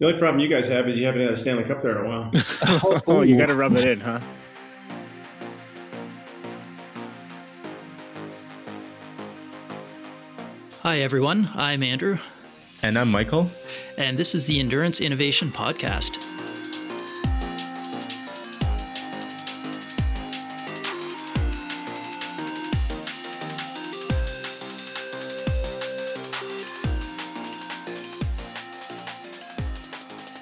The only problem you guys have is you haven't had a Stanley Cup there in a while. Oh, you got to rub it in, huh? Hi, everyone. I'm Andrew. And I'm Michael. And this is the Endurance Innovation Podcast.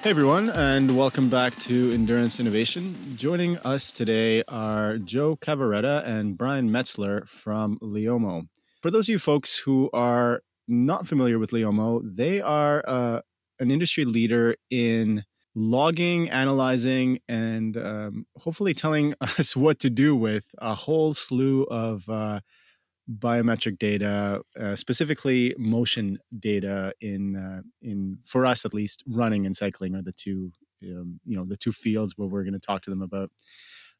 Hey everyone, and welcome back to Endurance Innovation. Joining us today are Joe Cavaretta and Brian Metzler from Leomo. For those of you folks who are not familiar with Leomo, they are an industry leader in logging, analyzing, and hopefully telling us what to do with a whole slew of biometric data, specifically motion data in for us at least, running and cycling are the two the two fields where we're going to talk to them about.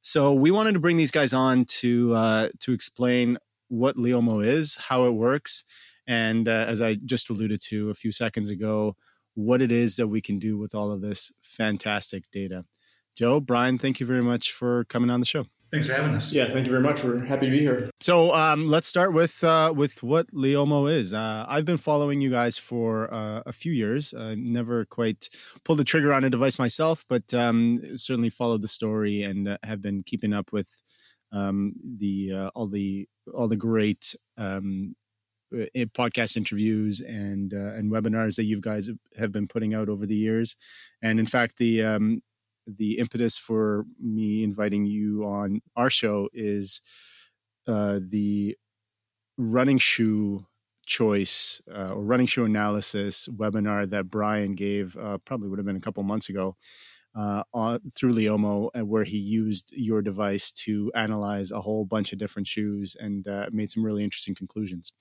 So we wanted to bring these guys on to explain what Leomo is, how it works, and as I just alluded to a few seconds ago, what it is that we can do with all of this fantastic data. Joe, Brian, thank you very much for coming on the show. Thanks for having us. Yeah, thank you very much. We're happy to be here. So let's start with what Leomo is. I've been following you guys for a few years. I never quite pulled the trigger on a device myself, but certainly followed the story and have been keeping up with all the great podcast interviews and webinars that you guys have been putting out over the years. And in fact, the impetus for me inviting you on our show is the running shoe choice or running shoe analysis webinar that Brian gave, probably would have been a couple months ago, through Leomo, where he used your device to analyze a whole bunch of different shoes and made some really interesting conclusions.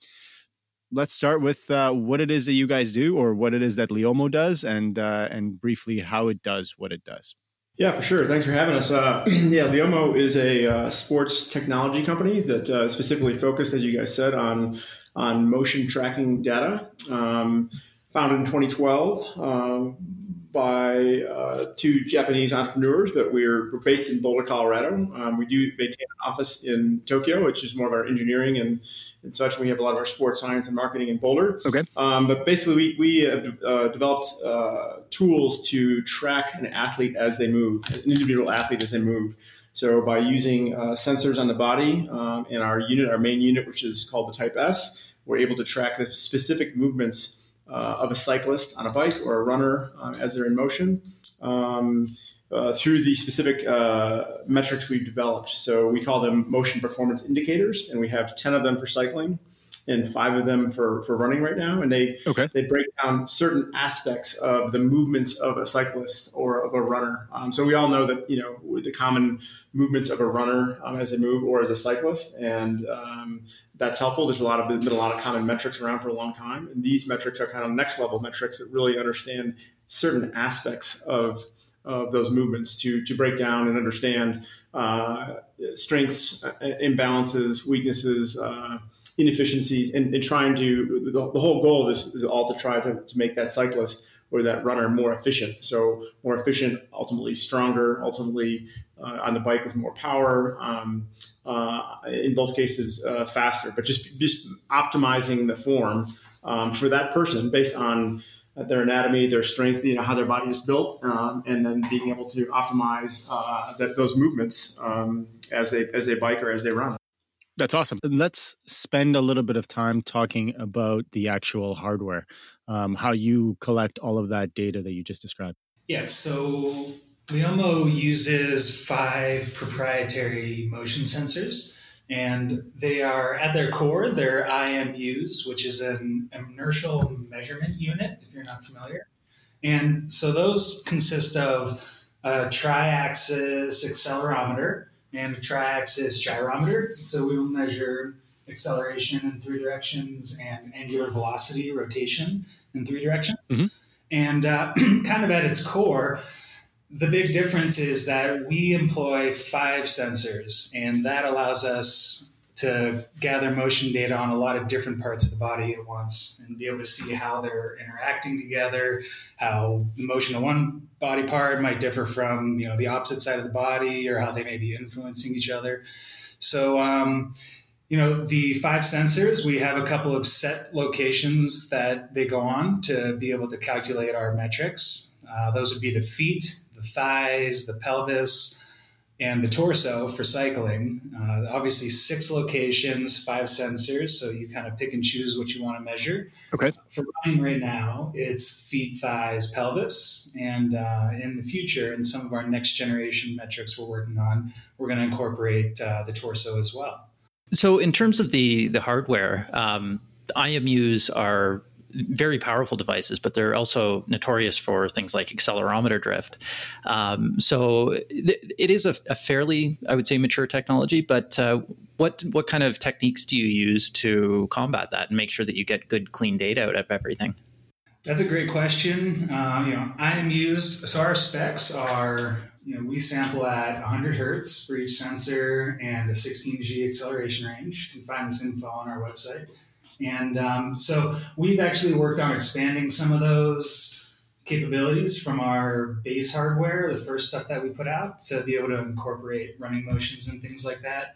Let's start with what it is that you guys do, or what it is that Leomo does, and briefly how it does what it does. Yeah, for sure. Thanks for having us. Leomo is a sports technology company that specifically focused, as you guys said, on motion tracking data. Founded in 2012 by two Japanese entrepreneurs, but we're based in Boulder, Colorado. We do maintain an office in Tokyo, which is more of our engineering and such. We have a lot of our sports science and marketing in Boulder. Okay. But basically, we have developed tools to track an athlete as they move, an individual athlete as they move. So by using sensors on the body in our unit, our main unit, which is called the Type S, we're able to track the specific movements of a cyclist on a bike or a runner as they're in motion through the specific metrics we've developed. So we call them motion performance indicators, and we have 10 of them for cycling and 5 of them for running right now. And they break down certain aspects of the movements of a cyclist or of a runner. So we all know that, the common movements of a runner as they move or as a cyclist, and that's helpful. There's been a lot of common metrics around for a long time. And these metrics are kind of next level metrics that really understand certain aspects of those movements to break down and understand strengths, imbalances, weaknesses, inefficiencies, and trying to, the whole goal of this is all to try to make that cyclist or that runner more efficient. So more efficient, ultimately stronger, ultimately on the bike with more power, in both cases faster, but just optimizing the form for that person based on their anatomy, their strength, how their body is built, and then being able to optimize those movements as they bike or as they run. That's awesome. Let's spend a little bit of time talking about the actual hardware, how you collect all of that data that you just described. Yeah, so Leomo uses 5 proprietary motion sensors, and they are, at their core, they're IMUs, which is an inertial measurement unit, if you're not familiar. And so those consist of a tri-axis accelerometer and a tri-axis gyrometer. So we will measure acceleration in 3 directions and angular velocity, rotation in 3 directions. Mm-hmm. And kind of at its core, the big difference is that we employ 5 sensors, and that allows us to gather motion data on a lot of different parts of the body at once and be able to see how they're interacting together, how the motion of one body part might differ from, you know, the opposite side of the body, or how they may be influencing each other. So, you know, the five sensors, we have a couple of set locations that they go on to be able to calculate our metrics. Those would be the feet, the thighs, the pelvis, and the torso for cycling. Obviously, 6 locations, 5 sensors, so you kind of pick and choose what you want to measure. Okay. For running right now, it's feet, thighs, pelvis, and in the future, in some of our next generation metrics we're working on, we're going to incorporate the torso as well. So in terms of the hardware, IMUs are very powerful devices, but they're also notorious for things like accelerometer drift. So it is a fairly, I would say, mature technology, but what kind of techniques do you use to combat that and make sure that you get good, clean data out of everything? That's a great question. You know, IMUs, so our specs are, you know, we sample at 100 hertz for each sensor and a 16G acceleration range. You can find this info on our website. And so we've actually worked on expanding some of those capabilities from our base hardware, the first stuff that we put out, to be able to incorporate running motions and things like that.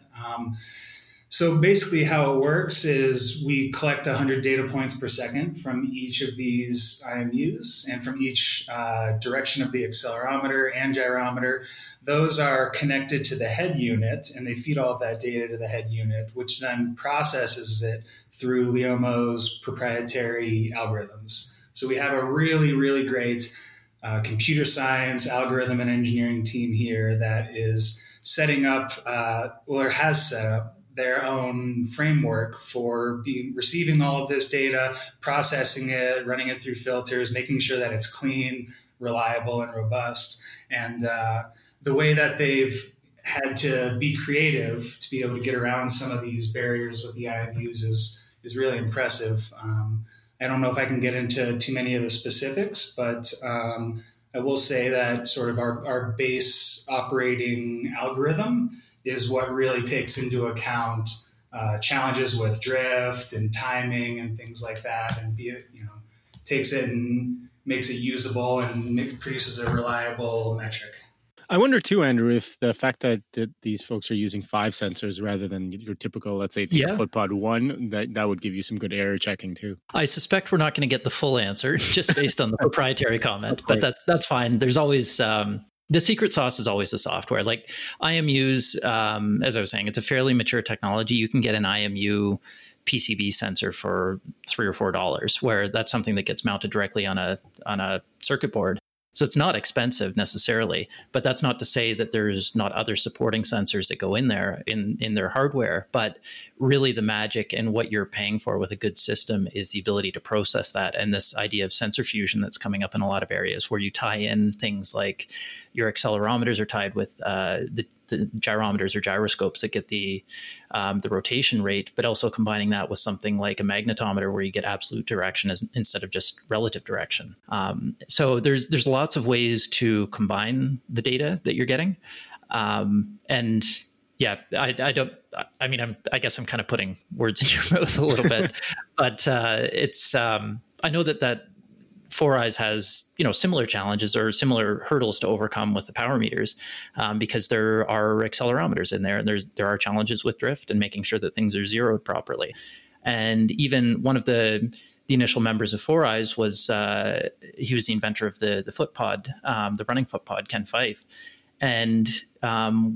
So basically how it works is we collect 100 data points per second from each of these IMUs and from each direction of the accelerometer and gyrometer. Those are connected to the head unit, and they feed all of that data to the head unit, which then processes it through Leomo's proprietary algorithms. So we have a really, really great computer science, algorithm, and engineering team here that is setting up, or has set up, their own framework for receiving all of this data, processing it, running it through filters, making sure that it's clean, reliable, and robust. And the way that they've had to be creative to be able to get around some of these barriers with the IMUs is really impressive. I don't know if I can get into too many of the specifics, but I will say that sort of our base operating algorithm is what really takes into account challenges with drift and timing and things like that, and takes it and makes it usable and produces a reliable metric. I wonder too, Andrew, if the fact that these folks are using 5 sensors rather than your typical, let's say, FootPod 1, that would give you some good error checking too. I suspect we're not going to get the full answer just based on the proprietary comment, but that's fine. There's always... the secret sauce is always the software. Like IMUs, as I was saying, it's a fairly mature technology. You can get an IMU PCB sensor for $3 or $4, where that's something that gets mounted directly on a circuit board. So it's not expensive necessarily, but that's not to say that there's not other supporting sensors that go in there in their hardware. But really the magic and what you're paying for with a good system is the ability to process that. And this idea of sensor fusion that's coming up in a lot of areas where you tie in things like your accelerometers are tied with the gyrometers or gyroscopes that get the rotation rate, but also combining that with something like a magnetometer where you get absolute direction instead of just relative direction. So there's lots of ways to combine the data that you're getting. I guess I'm kind of putting words in your mouth a little bit, but it's, I know that Four Eyes has, similar challenges or similar hurdles to overcome with the power meters, because there are accelerometers in there, and there are challenges with drift and making sure that things are zeroed properly. And even one of the initial members of Four Eyes was he was the inventor of the FootPod, the running FootPod, Ken Fyfe. And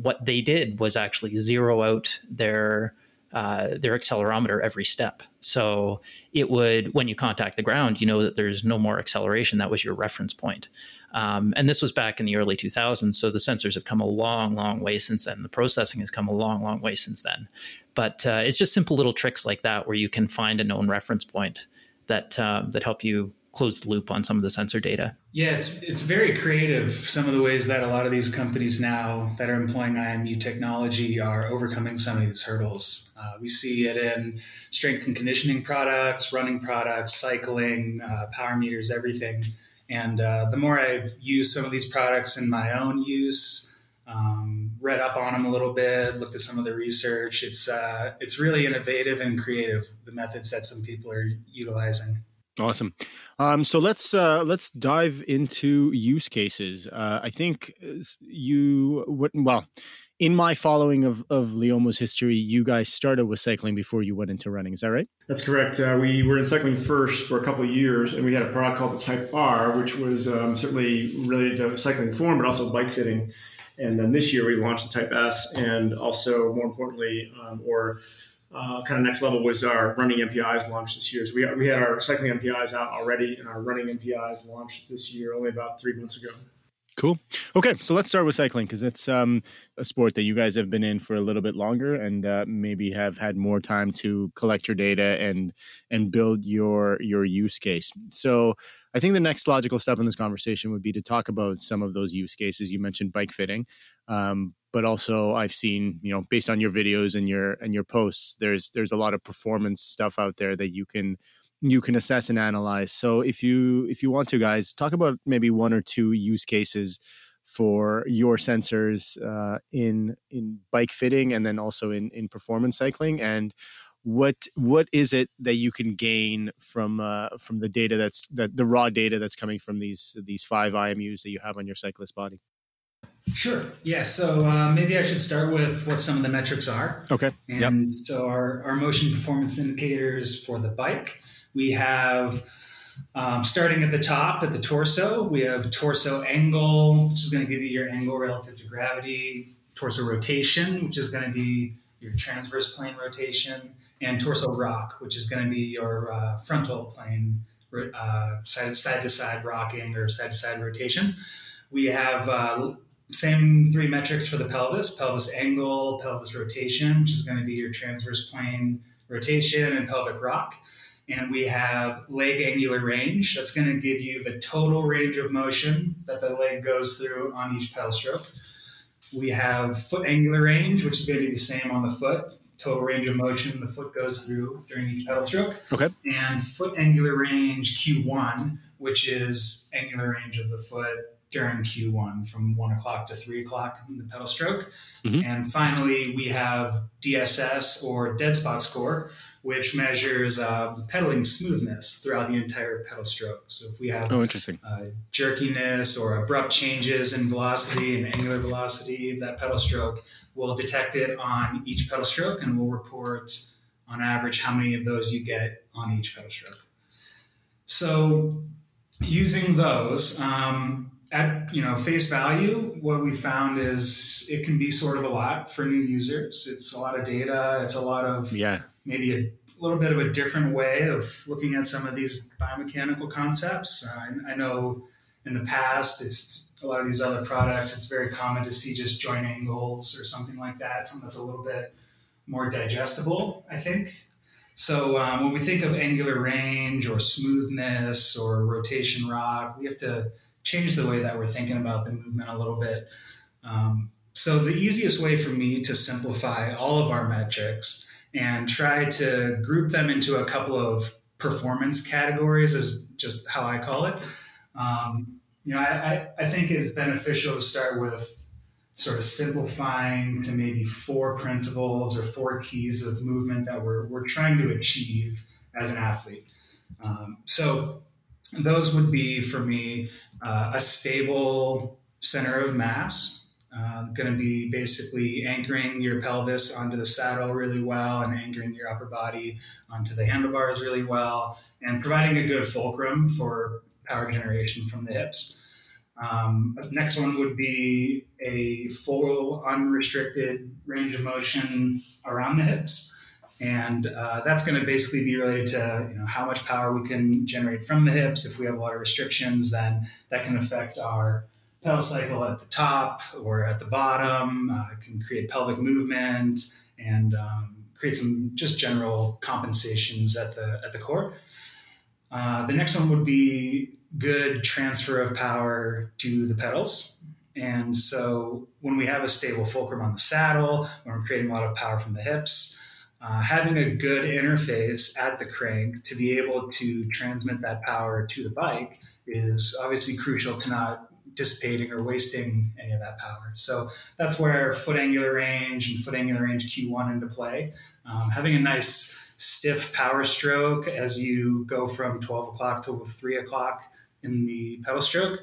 what they did was actually zero out their accelerometer every step. So it would, when you contact the ground, you know that there's no more acceleration. That was your reference point. And this was back in the early 2000s. So the sensors have come a long, long way since then. The processing has come a long, long way since then. But it's just simple little tricks like that where you can find a known reference point that help you close the loop on some of the sensor data. Yeah, it's very creative. Some of the ways that a lot of these companies now that are employing IMU technology are overcoming some of these hurdles. We see it in strength and conditioning products, running products, cycling, power meters, everything. And the more I've used some of these products in my own use, read up on them a little bit, looked at some of the research. It's really innovative and creative, the methods that some people are utilizing. Awesome. So let's dive into use cases. I think you in my following of Leomo's history, you guys started with cycling before you went into running. Is that right? That's correct. We were in cycling first for a couple of years, and we had a product called the Type R, which was certainly related to cycling form, but also bike fitting. And then this year we launched the Type S, and also more importantly, kind of next level was our running MPIs launched this year. So we had our cycling MPIs out already, and our running MPIs launched this year only about 3 months ago. Cool. Okay, so let's start with cycling, because it's a sport that you guys have been in for a little bit longer, and maybe have had more time to collect your data and build your use case. So I think the next logical step in this conversation would be to talk about some of those use cases. You mentioned bike fitting, but also I've seen, based on your videos and your posts, there's a lot of performance stuff out there that you can assess and analyze. So if you want to, guys, talk about maybe one or two use cases for your sensors in bike fitting, and then also in performance cycling, and what is it that you can gain from the data the raw data that's coming from these 5 IMUs that you have on your cyclist body? Sure. Yeah. So maybe I should start with what some of the metrics are. Okay. And so our motion performance indicators for the bike, we have, starting at the top, at the torso, we have torso angle, which is going to give you your angle relative to gravity, torso rotation, which is going to be your transverse plane rotation, and torso rock, which is going to be your frontal plane, side-to-side rocking or side-to-side rotation. We have same 3 metrics for the pelvis angle, pelvis rotation, which is going to be your transverse plane rotation, and pelvic rock. And we have leg angular range. That's going to give you the total range of motion that the leg goes through on each pedal stroke. We have foot angular range, which is going to be the same on the foot. Total range of motion the foot goes through during each pedal stroke. Okay. And foot angular range Q1, which is angular range of the foot during Q1 from 1 o'clock to 3 o'clock in the pedal stroke. Mm-hmm. And finally, we have DSS, or dead spot score, which measures pedaling smoothness throughout the entire pedal stroke. So if we have jerkiness or abrupt changes in velocity and angular velocity of that pedal stroke, we'll detect it on each pedal stroke, and we'll report on average how many of those you get on each pedal stroke. So using those, at face value, what we found is it can be sort of a lot for new users. It's a lot of data. It's a lot of maybe a little bit of a different way of looking at some of these biomechanical concepts. I know in the past, it's a lot of these other products, it's very common to see just joint angles or something like that, something that's a little bit more digestible, I think. So when we think of angular range or smoothness or rotation rock, we have to change the way that we're thinking about the movement a little bit. So the easiest way for me to simplify all of our metrics and try to group them into a couple of performance categories is just how I call it. I think it's beneficial to start with sort of simplifying to maybe 4 principles or 4 keys of movement that we're trying to achieve as an athlete. So those would be, for me, a stable center of mass, going to be basically anchoring your pelvis onto the saddle really well and anchoring your upper body onto the handlebars really well, and providing a good fulcrum for power generation from the hips. The next one would be a full unrestricted range of motion around the hips. And that's going to basically be related to how much power we can generate from the hips. If we have a lot of restrictions, then that can affect our pedal cycle at the top or at the bottom. It can create pelvic movement and create some just general compensations at the core. The next one would be good transfer of power to the pedals. And so when we have a stable fulcrum on the saddle, when we're creating a lot of power from the hips, having a good interface at the crank to be able to transmit that power to the bike is obviously crucial to not dissipating or wasting any of that power. So that's where foot angular range and foot angular range Q1 into play. Having a nice stiff power stroke as you go from 12 o'clock to 3 o'clock in the pedal stroke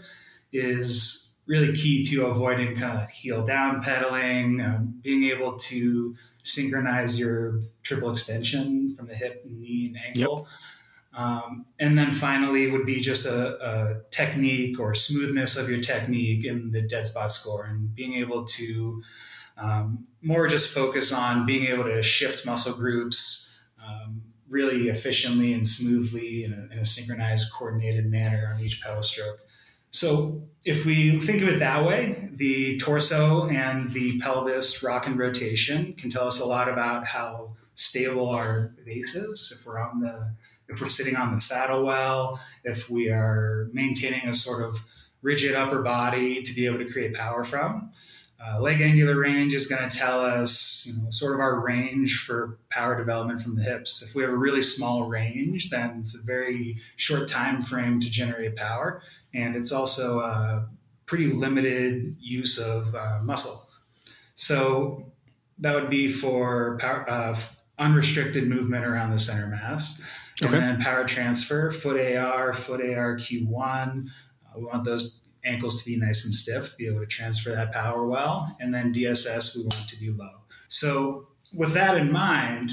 is really key to avoiding kind of heel down pedaling, being able to synchronize your triple extension from the hip, knee, and ankle. Yep. And then finally would be just a technique or smoothness of your technique in the dead spot score, and being able to more just focus on being able to shift muscle groups really efficiently and smoothly in a synchronized, coordinated manner on each pedal stroke. So if we think of it that way, the torso and the pelvis rock and rotation can tell us a lot about how stable our base is. If we're sitting on the saddle well, if we are maintaining a sort of rigid upper body to be able to create power from. Leg angular range is going to tell us, sort of our range for power development from the hips. If we have a really small range, then it's a very short time frame to generate power. And it's also a pretty limited use of muscle. So that would be for power, unrestricted movement around the center mass. Okay. And then power transfer, foot AR Q1. We want those ankles to be nice and stiff, be able to transfer that power well. And then DSS, we want to be low. So with that in mind,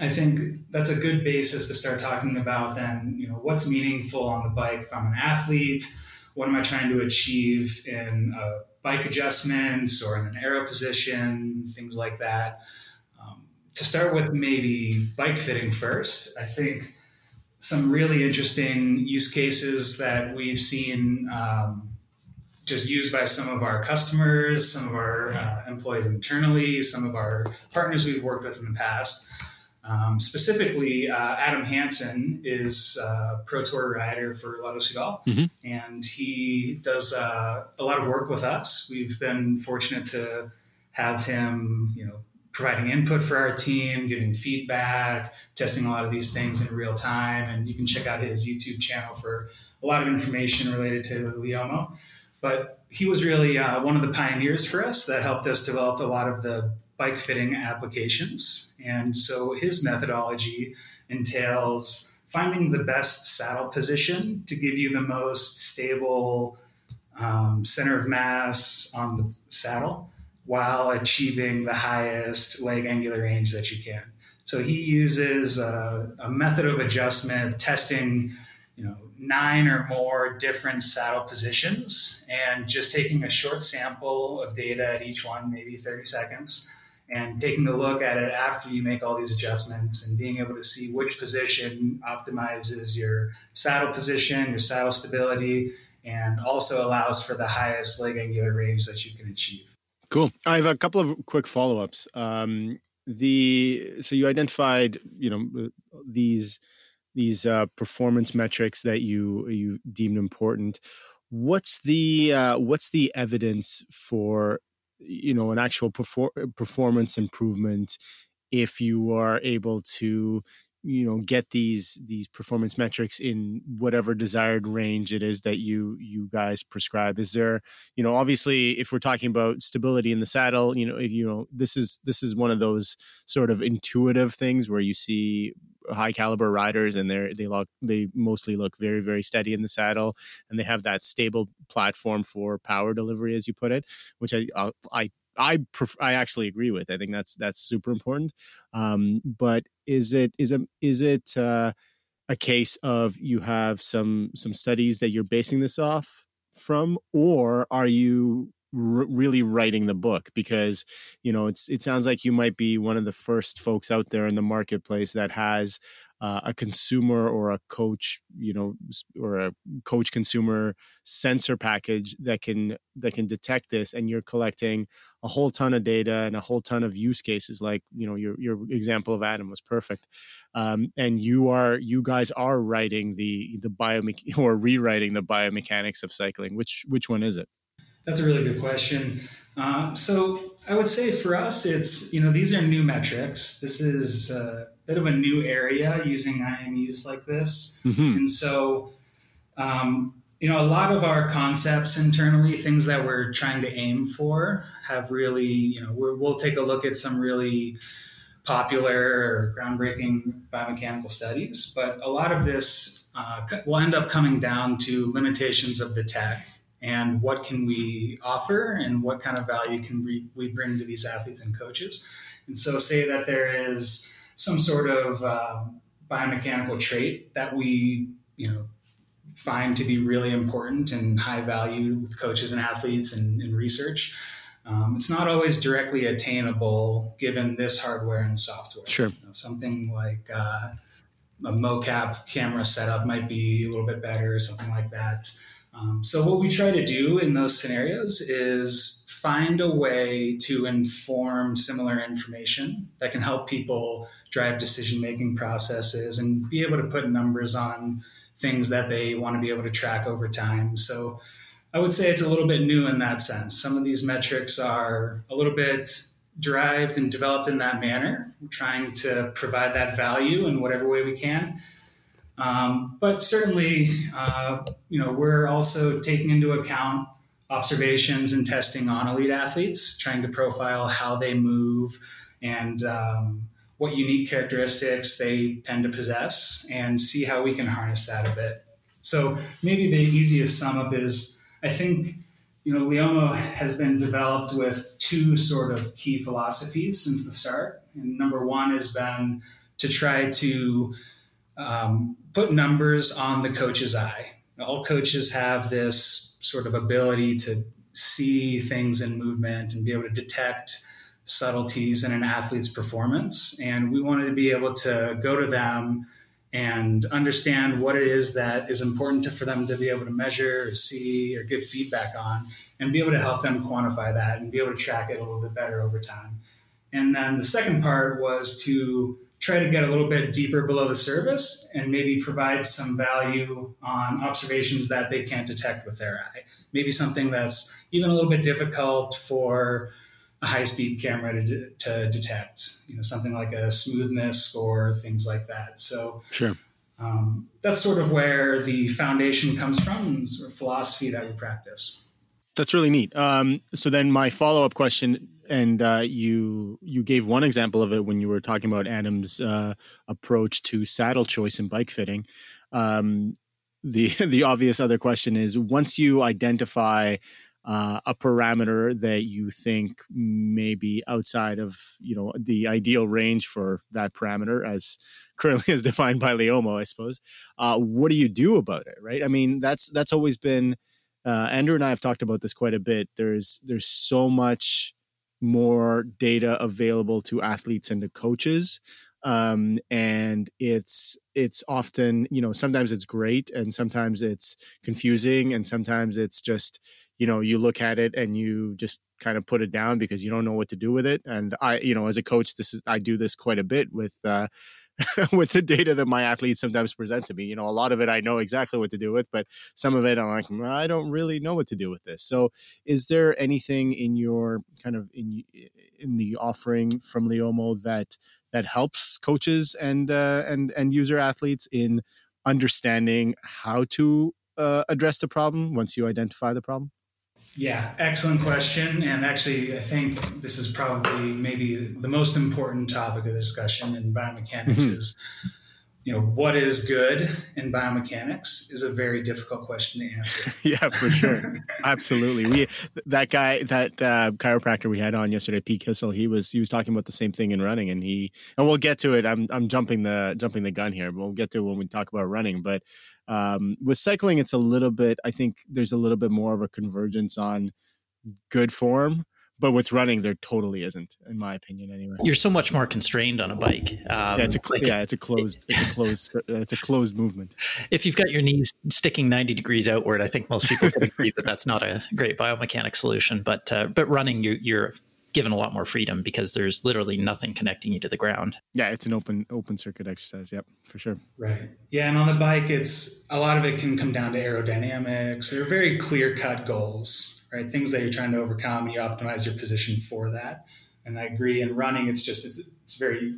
I think that's a good basis to start talking about then, what's meaningful on the bike if I'm an athlete, what am I trying to achieve in bike adjustments or in an aero position, things like that. To start with maybe bike fitting first, I think some really interesting use cases that we've seen just used by some of our customers, some of our employees internally, some of our partners we've worked with in the past. Specifically, Adam Hansen is a pro tour rider for Lotto Soudal, mm-hmm. and he does a lot of work with us. We've been fortunate to have him, providing input for our team, giving feedback, testing a lot of these things in real time. And you can check out his YouTube channel for a lot of information related to Leomo. But he was really one of the pioneers for us that helped us develop a lot of the bike fitting applications. And so his methodology entails finding the best saddle position to give you the most stable center of mass on the saddle while achieving the highest leg angular range that you can. So he uses a method of adjustment, testing 9 or more different saddle positions and just taking a short sample of data at each one, maybe 30 seconds, and taking a look at it after you make all these adjustments and being able to see which position optimizes your saddle position, your saddle stability, and also allows for the highest leg angular range that you can achieve. Cool. I have a couple of quick follow-ups. So you identified, these performance metrics that you deemed important. What's the evidence for, an actual performance improvement if you are able to, get these performance metrics in whatever desired range it is that you guys prescribe? Is there, obviously if we're talking about stability in the saddle, this is one of those sort of intuitive things where you see high caliber riders and they mostly look very, very steady in the saddle, and they have that stable platform for power delivery, as you put it, which I actually agree with. I think that's super important. But is it a case of you have some studies that you're basing this off from, or are you really writing the book? Because it sounds like you might be one of the first folks out there in the marketplace that has a consumer or a coach, or a coach consumer sensor package that can detect this, and you're collecting a whole ton of data and a whole ton of use cases. Like your example of Adam was perfect, and you guys are writing the biomechanics or rewriting the biomechanics of cycling. Which one is it? That's a really good question. So I would say for us, it's, these are new metrics. This is a bit of a new area using IMUs like this. Mm-hmm. And so you know, a lot of our concepts internally, things that we're trying to aim for, have really, you know, we'll take a look at some really popular or groundbreaking biomechanical studies, but a lot of this will end up coming down to limitations of the tech and what can we offer and what kind of value can we bring to these athletes and coaches. And so say that there is some sort of biomechanical trait that we, you know, find to be really important and high value with coaches and athletes and research. It's not always directly attainable given this hardware and software. Sure. You know, something like a mocap camera setup might be a little bit better or something like that. So what we try to do in those scenarios is find a way to inform similar information that can help people drive decision-making processes and be able to put numbers on things that they want to be able to track over time. So I would say it's a little bit new in that sense. Some of these metrics are a little bit derived and developed in that manner. We're trying to provide that value in whatever way we can. But certainly, you know, we're also taking into account observations and testing on elite athletes, trying to profile how they move and what unique characteristics they tend to possess and see how we can harness that a bit. So maybe the easiest sum up is, I think, you know, Leomo has been developed with two sort of key philosophies since the start. And number one has been to try to put numbers on the coach's eye. All coaches have this sort of ability to see things in movement and be able to detect subtleties in an athlete's performance. And we wanted to be able to go to them and understand what it is that is important for them to be able to measure or see or give feedback on, and be able to help them quantify that and be able to track it a little bit better over time. And then the second part was to try to get a little bit deeper below the surface and maybe provide some value on observations that they can't detect with their eye. Maybe something that's even a little bit difficult for a high-speed camera to detect, you know, something like a smoothness score, things like that. So sure. That's sort of where the foundation comes from, and sort of philosophy that we practice. That's really neat. So then my follow-up question, and you gave one example of it when you were talking about Adam's approach to saddle choice and bike fitting. The obvious other question is, once you identify a parameter that you think may be outside of, you know, the ideal range for that parameter as currently as defined by Leomo, I suppose, what do you do about it, right? I mean, that's always been, Andrew and I have talked about this quite a bit. There's so much more data available to athletes and to coaches. And it's often, you know, sometimes it's great and sometimes it's confusing and sometimes it's just, you know, you look at it and you just kind of put it down because you don't know what to do with it. And I, you know, as a coach, I do this quite a bit with the data that my athletes sometimes present to me. You know, a lot of it, I know exactly what to do with, but some of it I'm like, well, I don't really know what to do with this. So is there anything in your kind of in the offering from Leomo that helps coaches and user athletes in understanding how to address the problem once you identify the problem? Yeah, excellent question. And actually, I think this is probably maybe the most important topic of the discussion in biomechanics is, you know, what is good in biomechanics is a very difficult question to answer. Yeah, for sure. Absolutely. That chiropractor we had on yesterday, Pete Kissel, he was talking about the same thing in running, and we'll get to it. I'm jumping the gun here, but we'll get to it when we talk about running. But with cycling, it's a little bit, I think there's a little bit more of a convergence on good form. But with running, there totally isn't, in my opinion, anyway. You're so much more constrained on a bike. It's a closed movement. If you've got your knees sticking 90 degrees outward, I think most people can agree that that's not a great biomechanic solution. But running, you're given a lot more freedom because there's literally nothing connecting you to the ground. Yeah, it's an open circuit exercise. Yep, for sure. Right. Yeah, and on the bike, it's a lot of it can come down to aerodynamics. They're very clear-cut goals. Right? Things that you're trying to overcome, you optimize your position for that. And I agree. In running, it's very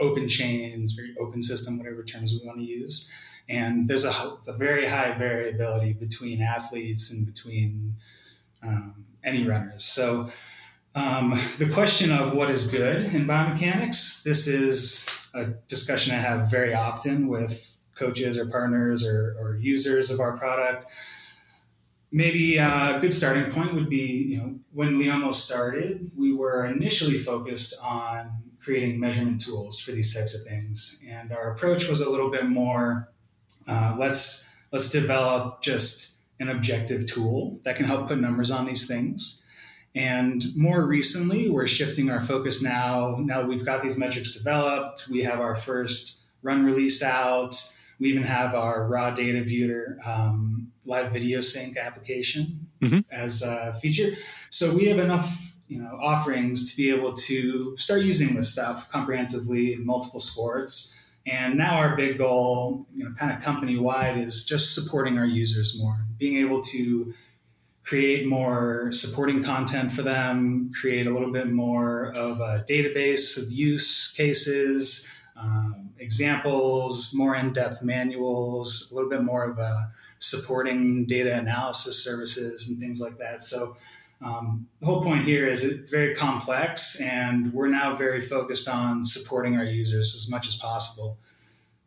open chains, very open system, whatever terms we want to use. And there's it's a very high variability between athletes and between any runners. So the question of what is good in biomechanics, this is a discussion I have very often with coaches or partners or users of our product. Maybe a good starting point would be, when Leomo started, we were initially focused on creating measurement tools for these types of things. And our approach was a little bit more, let's develop just an objective tool that can help put numbers on these things. And more recently, we're shifting our focus now. Now that we've got these metrics developed, we have our first run release out. We even have our raw data viewer, live video sync application as a feature. So we have enough, offerings to be able to start using this stuff comprehensively in multiple sports. And now our big goal, kind of company-wide, is just supporting our users more, being able to create more supporting content for them, create a little bit more of a database of use cases, examples, more in-depth manuals, a little bit more of a supporting data analysis services and things like that. So the whole point here is it's very complex, and we're now very focused on supporting our users as much as possible.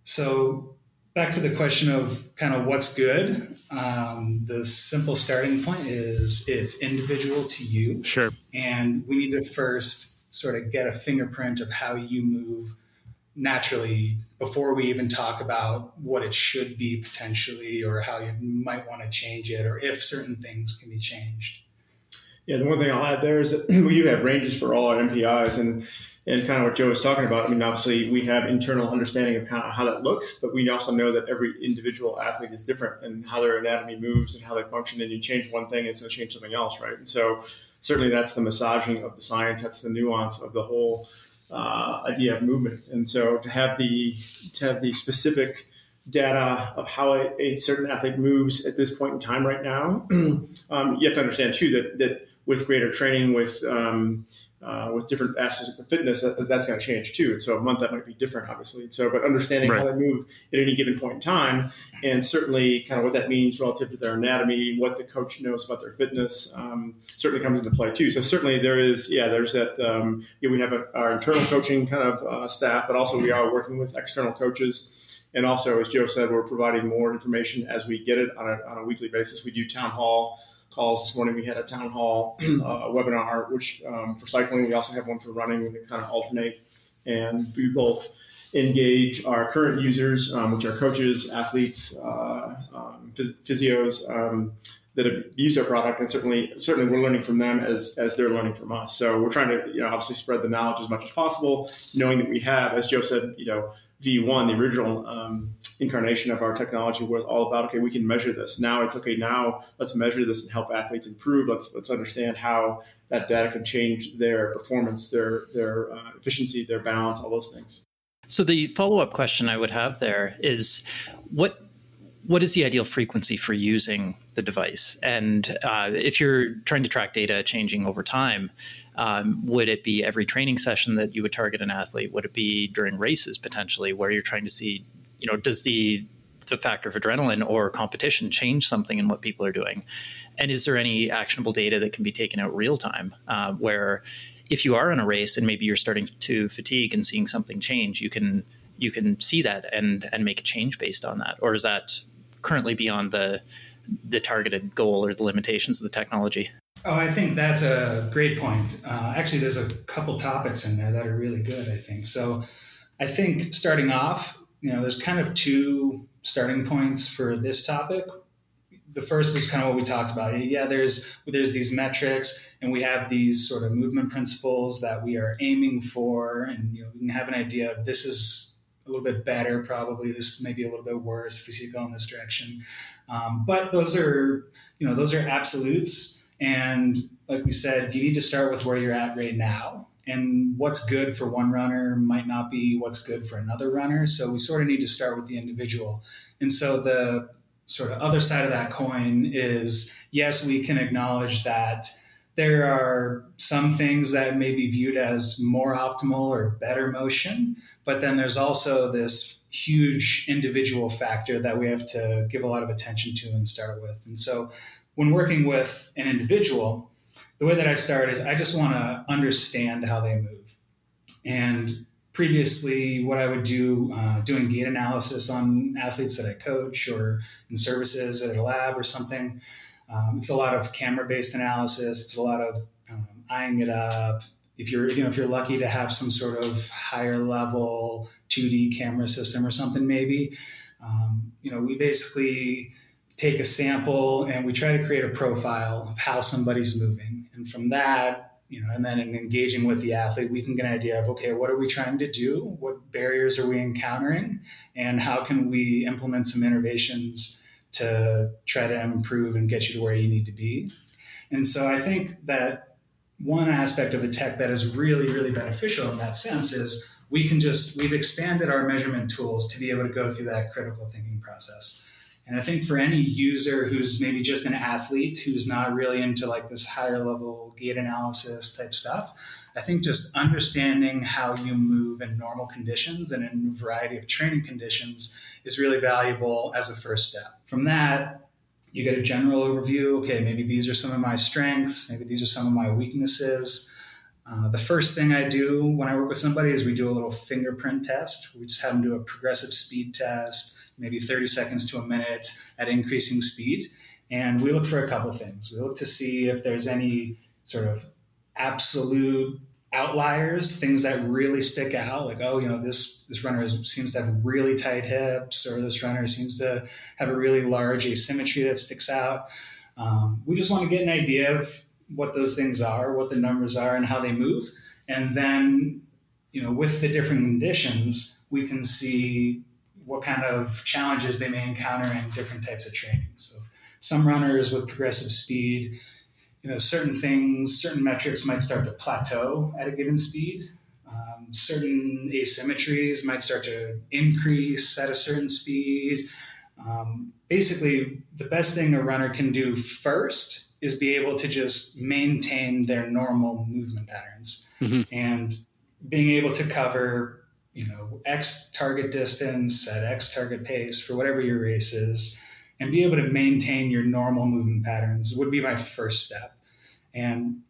So back to the question of kind of what's good. The simple starting point is it's individual to you. Sure. And we need to first sort of get a fingerprint of how you move naturally before we even talk about what it should be potentially, or how you might want to change it, or if certain things can be changed. Yeah, the one thing I'll add there is that we do have ranges for all our MPIs, and kind of what Joe was talking about. I mean, obviously we have internal understanding of kind of how that looks, but we also know that every individual athlete is different and how their anatomy moves and how they function, and you change one thing, it's going to change something else, right? And so certainly that's the massaging of the science, that's the nuance of the whole idea of movement. And so to have the specific data of how a certain athlete moves at this point in time right now, you have to understand too that with greater training, with different aspects of fitness, that's going to change too. And so a month that might be different, obviously. And so, but understanding how they move at any given point in time, and certainly kind of what that means relative to their anatomy, what the coach knows about their fitness, certainly comes into play too. So certainly there's that. We have our internal coaching kind of staff, but also we are working with external coaches. And also, as Joe said, we're providing more information as we get it on a weekly basis. We do town hall calls. This morning we had a town hall webinar, which for cycling, we also have one for running, and they kind of alternate. And we both engage our current users, which are coaches, athletes, physios that have used our product, and certainly we're learning from them as they're learning from us. So we're trying to obviously spread the knowledge as much as possible, knowing that we have, as Joe said, V1, the original incarnation of our technology, was all about, okay, we can measure this. Now it's okay. Now let's measure this and help athletes improve. Let's understand how that data can change their performance, their efficiency, their balance, all those things. So the follow-up question I would have there is, what is the ideal frequency for using the device? And if you're trying to track data changing over time, would it be every training session that you would target an athlete? Would it be during races potentially, where you're trying to see, does the factor of adrenaline or competition change something in what people are doing? And is there any actionable data that can be taken out real time, where if you are in a race and maybe you're starting to fatigue and seeing something change, you can see that and make a change based on that? Or is that currently beyond the targeted goal or the limitations of the technology? Oh, I think that's a great point. Actually, there's a couple topics in there that are really good, I think. So I think starting off, there's kind of two starting points for this topic. The first is kind of what we talked about. Yeah, there's these metrics, and we have these sort of movement principles that we are aiming for, and we can have an idea of this is a little bit better probably, this may be a little bit worse if we see it go in this direction. But those are absolutes. And like we said, you need to start with where you're at right now, and what's good for one runner might not be what's good for another runner. So we sort of need to start with the individual. And so the sort of other side of that coin is, yes, we can acknowledge that there are some things that may be viewed as more optimal or better motion, but then there's also this huge individual factor that we have to give a lot of attention to and start with. And so when working with an individual, the way that I start is I just want to understand how they move. And previously, what I would do, doing gait analysis on athletes that I coach or in services at a lab or something, it's a lot of camera-based analysis. It's a lot of eyeing it up. If you're lucky to have some sort of higher level 2D camera system or something, maybe, we basically take a sample and we try to create a profile of how somebody's moving. And from that, and then in engaging with the athlete, we can get an idea of, okay, what are we trying to do? What barriers are we encountering? And how can we implement some interventions to try to improve and get you to where you need to be? And so I think that one aspect of the tech that is really, really beneficial in that sense is we've expanded our measurement tools to be able to go through that critical thinking process. And I think for any user who's maybe just an athlete, who's not really into like this higher level gait analysis type stuff, I think just understanding how you move in normal conditions and in a variety of training conditions is really valuable as a first step. From that, you get a general overview. Okay, maybe these are some of my strengths. Maybe these are some of my weaknesses. The first thing I do when I work with somebody is we do a little fingerprint test. We just have them do a progressive speed test, maybe 30 seconds to a minute at increasing speed. And we look for a couple of things. We look to see if there's any sort of absolute outliers, things that really stick out, like, this runner seems to have really tight hips, or this runner seems to have a really large asymmetry that sticks out. We just want to get an idea of what those things are, what the numbers are, and how they move. And then, with the different conditions, we can see what kind of challenges they may encounter in different types of training. So some runners with progressive speed, certain metrics might start to plateau at a given speed. Certain asymmetries might start to increase at a certain speed. Basically, the best thing a runner can do first is be able to just maintain their normal movement patterns. Mm-hmm. And being able to cover X target distance at X target pace for whatever your race is, and be able to maintain your normal movement patterns would be my first step. And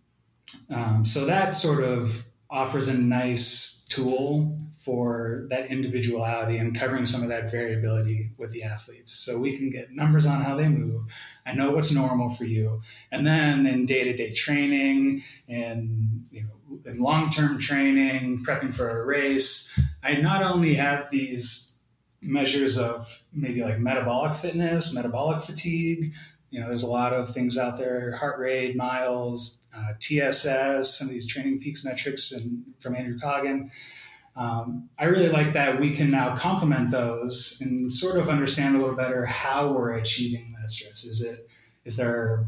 so that sort of offers a nice tool for that individuality and covering some of that variability with the athletes. So we can get numbers on how they move. I know what's normal for you. And then in day-to-day training and, in long-term training, prepping for a race, I not only have these measures of maybe like metabolic fitness, metabolic fatigue, there's a lot of things out there, heart rate, miles, TSS, some of these training peaks metrics from Andrew Coggin. I really like that we can now complement those and sort of understand a little better how we're achieving that stress. Is there,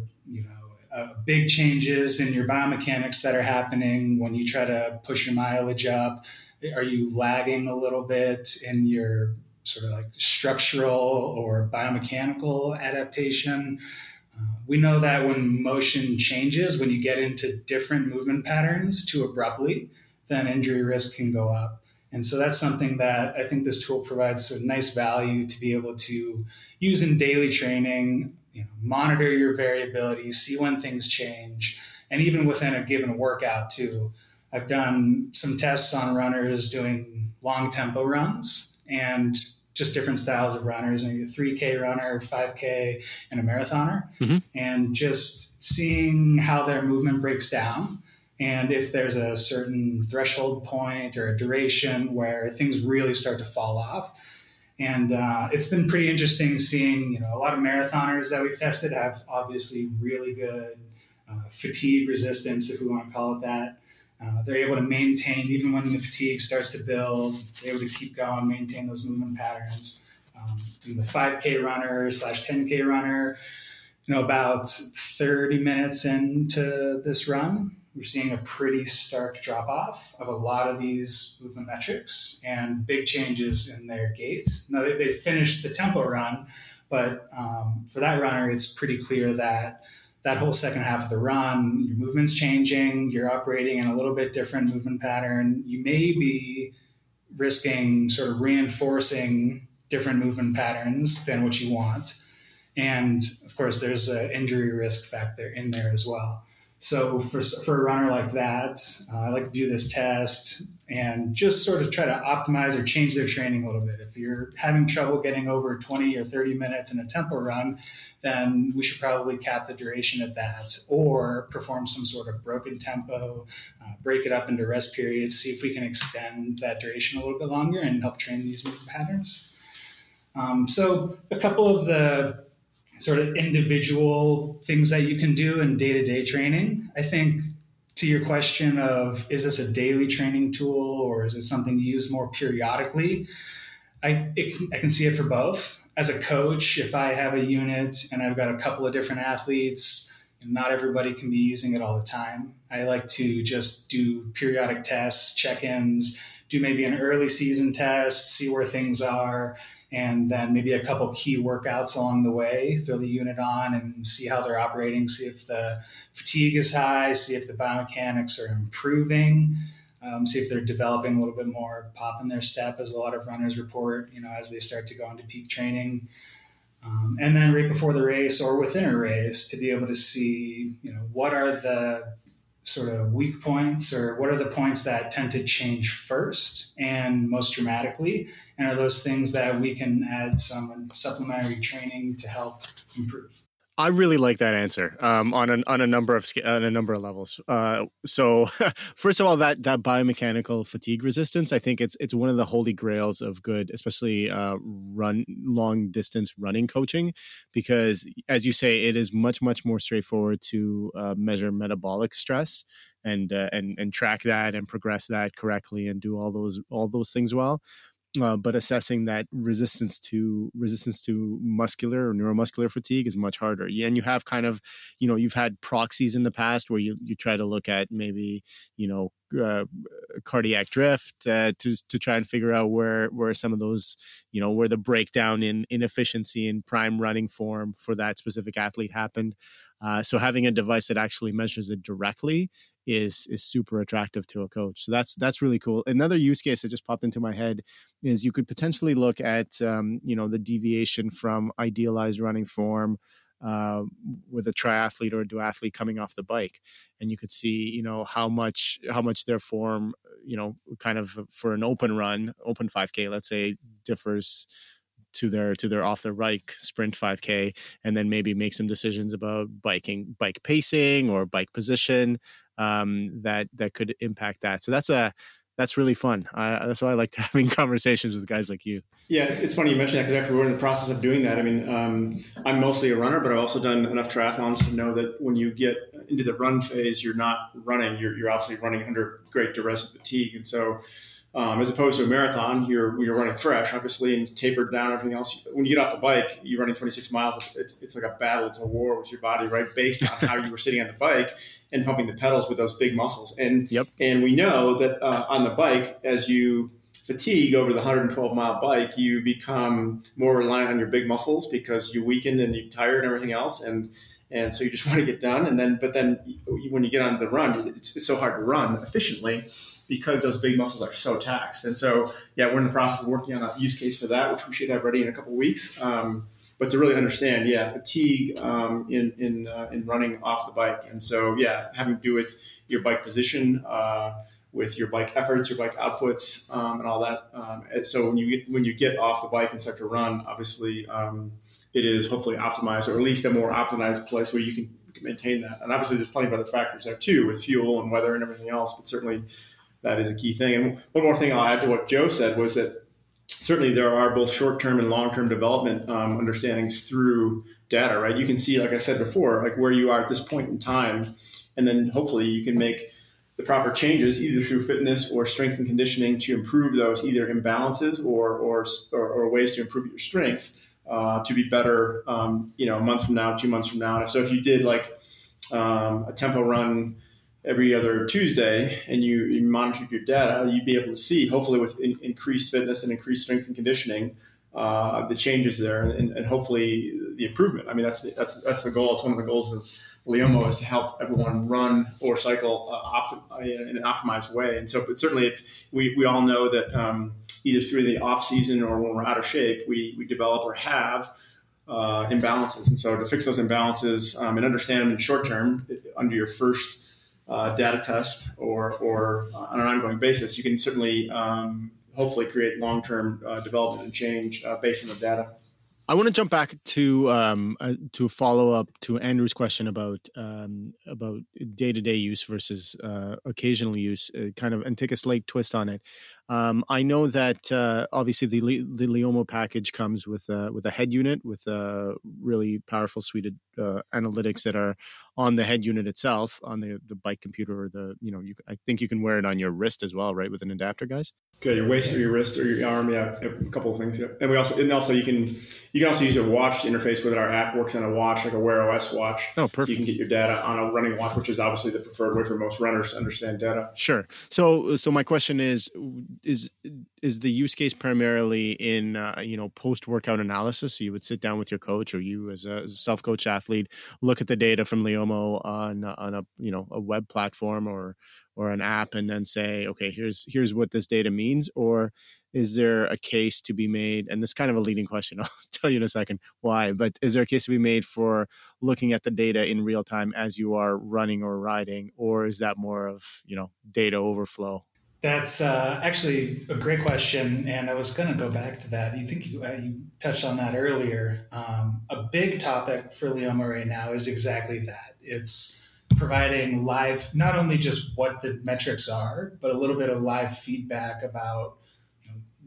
big changes in your biomechanics that are happening when you try to push your mileage up? Are you lagging a little bit in your sort of like structural or biomechanical adaptation? We know that when motion changes, when you get into different movement patterns too abruptly, then injury risk can go up. And so that's something that I think this tool provides a nice value to be able to use in daily training. Monitor your variability, see when things change, and even within a given workout too. I've done some tests on runners doing long tempo runs and just different styles of runners, maybe a 3K runner, 5K, and a marathoner, mm-hmm. and just seeing how their movement breaks down. And if there's a certain threshold point or a duration where things really start to fall off. And it's been pretty interesting seeing, a lot of marathoners that we've tested have obviously really good fatigue resistance, if we want to call it that. They're able to maintain, even when the fatigue starts to build, they're able to keep going, maintain those movement patterns. In the 5K runner / 10K runner, about 30 minutes into this run, we're seeing a pretty stark drop-off of a lot of these movement metrics and big changes in their gaits. Now, they finished the tempo run, but for that runner, it's pretty clear that whole second half of the run, your movement's changing, you're operating in a little bit different movement pattern. You may be risking sort of reinforcing different movement patterns than what you want. And of course, there's an injury risk factor in there as well. So for a runner like that, I like to do this test and just sort of try to optimize or change their training a little bit. If you're having trouble getting over 20 or 30 minutes in a tempo run, then we should probably cap the duration at that or perform some sort of broken tempo, break it up into rest periods, see if we can extend that duration a little bit longer and help train these movement patterns. So a couple of the sort of individual things that you can do in day-to-day training. I think to your question of, is this a daily training tool or is it something you use more periodically? I can see it for both. As a coach, if I have a unit and I've got a couple of different athletes, not everybody can be using it all the time. I like to just do periodic tests, check-ins, do maybe an early season test, see where things are, and then maybe a couple key workouts along the way, throw the unit on and see how they're operating, see if the fatigue is high, see if the biomechanics are improving, see if they're developing a little bit more pop in their step, as a lot of runners report, as they start to go into peak training. And then right before the race or within a race to be able to see, what are the sort of weak points or what are the points that tend to change first and most dramatically? And are those things that we can add some supplementary training to help improve? I really like that answer on a number of levels. So first of all, that biomechanical fatigue resistance, I think it's one of the holy grails of good, especially long distance running coaching, because as you say, it is much more straightforward to measure metabolic stress and track that and progress that correctly and do all those things well. But assessing that resistance to muscular or neuromuscular fatigue is much harder. And you have kind of, you've had proxies in the past where you try to look at maybe, cardiac drift to try and figure out where some of those, where the breakdown in inefficiency in prime running form for that specific athlete happened. So having a device that actually measures it directly is super attractive to a coach. So that's really cool. Another use case that just popped into my head is you could potentially look at, the deviation from idealized running form with a triathlete or a duathlete coming off the bike. And you could see, how much their form, kind of for an open 5K, let's say, differs to their off the bike sprint 5K, and then maybe make some decisions about bike pacing or bike position that could impact that. So that's really fun. That's why I like having conversations with guys like you. Yeah, it's funny you mentioned that because actually we're in the process of doing that. I mean, I'm mostly a runner, but I've also done enough triathlons to know that when you get into the run phase, you're not running. You're obviously running under great duress and fatigue. And so as opposed to a marathon, you're running fresh, obviously, and tapered down, everything else. When you get off the bike, you're running 26 miles. It's like a battle. It's a war with your body, right? Based on how you were sitting on the bike and pumping the pedals with those big muscles. And yep. And we know that on the bike, as you fatigue over the 112-mile bike, you become more reliant on your big muscles because you weakened and you're tired and everything else. And so you just want to get done. But then when you get on the run, it's so hard to run efficiently because those big muscles are so taxed. And so, yeah, we're in the process of working on a use case for that, which we should have ready in a couple of weeks. But to really understand, fatigue in running off the bike. And so, having to do with your bike position, with your bike efforts, your bike outputs, and all that. So when you get off the bike and start to run, obviously it is hopefully optimized, or at least a more optimized place where you can maintain that. And obviously there's plenty of other factors there too, with fuel and weather and everything else, but certainly that is a key thing. And one more thing I'll add to what Joe said was that certainly there are both short-term and long-term development understandings through data, right? You can see, like I said before, like where you are at this point in time, and then hopefully you can make the proper changes either through fitness or strength and conditioning to improve those either imbalances or ways to improve your strength to be better, a month from now, 2 months from now. And so if you did like a tempo run every other Tuesday and you monitored your data, you'd be able to see, hopefully with increased fitness and increased strength and conditioning, the changes there and hopefully the improvement. I mean, that's the goal. It's one of the goals of Leomo is to help everyone run or cycle in an optimized way. And so, but certainly if we all know that either through the off season or when we're out of shape, we develop or have imbalances. And so to fix those imbalances and understand them in short term under your first data test or on an ongoing basis, you can certainly hopefully create long-term development and change based on the data. I want to jump back to follow up to Andrew's question about day-to-day use versus occasional use, kind of, and take a slight twist on it. I know that obviously the Leomo package comes with a head unit with a really powerful suite of analytics that are on the head unit itself, on the bike computer or the I think you can wear it on your wrist as well, right? With an adapter, guys. Okay, your waist or your wrist or your arm, a couple of things. Yeah. And we also you can also use a watch to interface with it. Our app works on a watch, like a Wear OS watch. Oh, perfect. So you can get your data on a running watch, which is obviously the preferred way for most runners to understand data. Sure. So my question is the use case primarily in post workout analysis? So you would sit down with your coach, or you as a self coach athlete look at the data from Leomo on a web platform or an app, and then say, okay, here's what this data means? Or is there a case to be made? And this is kind of a leading question. I'll tell you in a second why. But is there a case to be made for looking at the data in real time as you are running or riding, or is that more of data overflow? That's actually a great question, and I was going to go back to that. You touched on that earlier. A big topic for Leomo right now is exactly that. It's providing live, not only just what the metrics are, but a little bit of live feedback about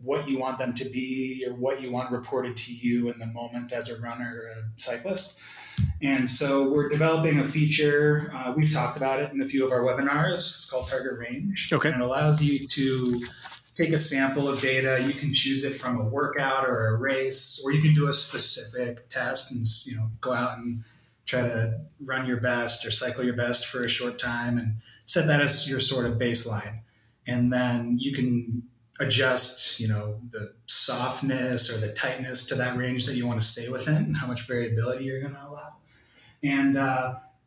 what you want them to be or what you want reported to you in the moment as a runner or a cyclist. And so we're developing a feature. We've talked about it in a few of our webinars. It's called Target Range. Okay. And it allows you to take a sample of data. You can choose it from a workout or a race, or you can do a specific test and go out and try to run your best or cycle your best for a short time and set that as your sort of baseline. And then you can adjust, the softness or the tightness to that range that you want to stay within and how much variability you're going to allow. And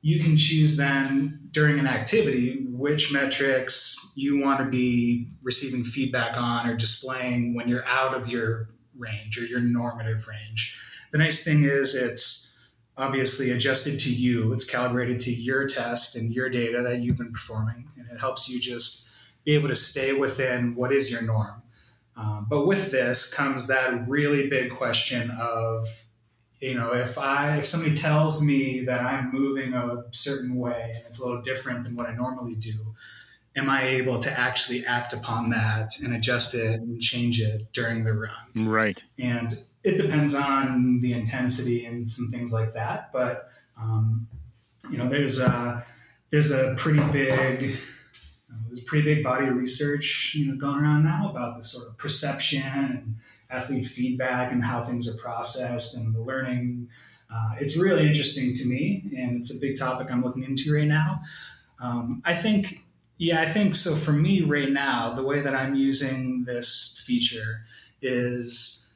you can choose then during an activity which metrics you want to be receiving feedback on or displaying when you're out of your range or your normative range. The nice thing is it's obviously adjusted to you. It's calibrated to your test and your data that you've been performing, and it helps you just be able to stay within what is your norm. But with this comes that really big question of, if somebody tells me that I'm moving a certain way and it's a little different than what I normally do, am I able to actually act upon that and adjust it and change it during the run? Right. And it depends on the intensity and some things like that. But, there's a pretty big... There's a pretty big body of research, going around now about the sort of perception and athlete feedback and how things are processed and the learning. It's really interesting to me, and it's a big topic I'm looking into right now. I think so. For me right now, the way that I'm using this feature is,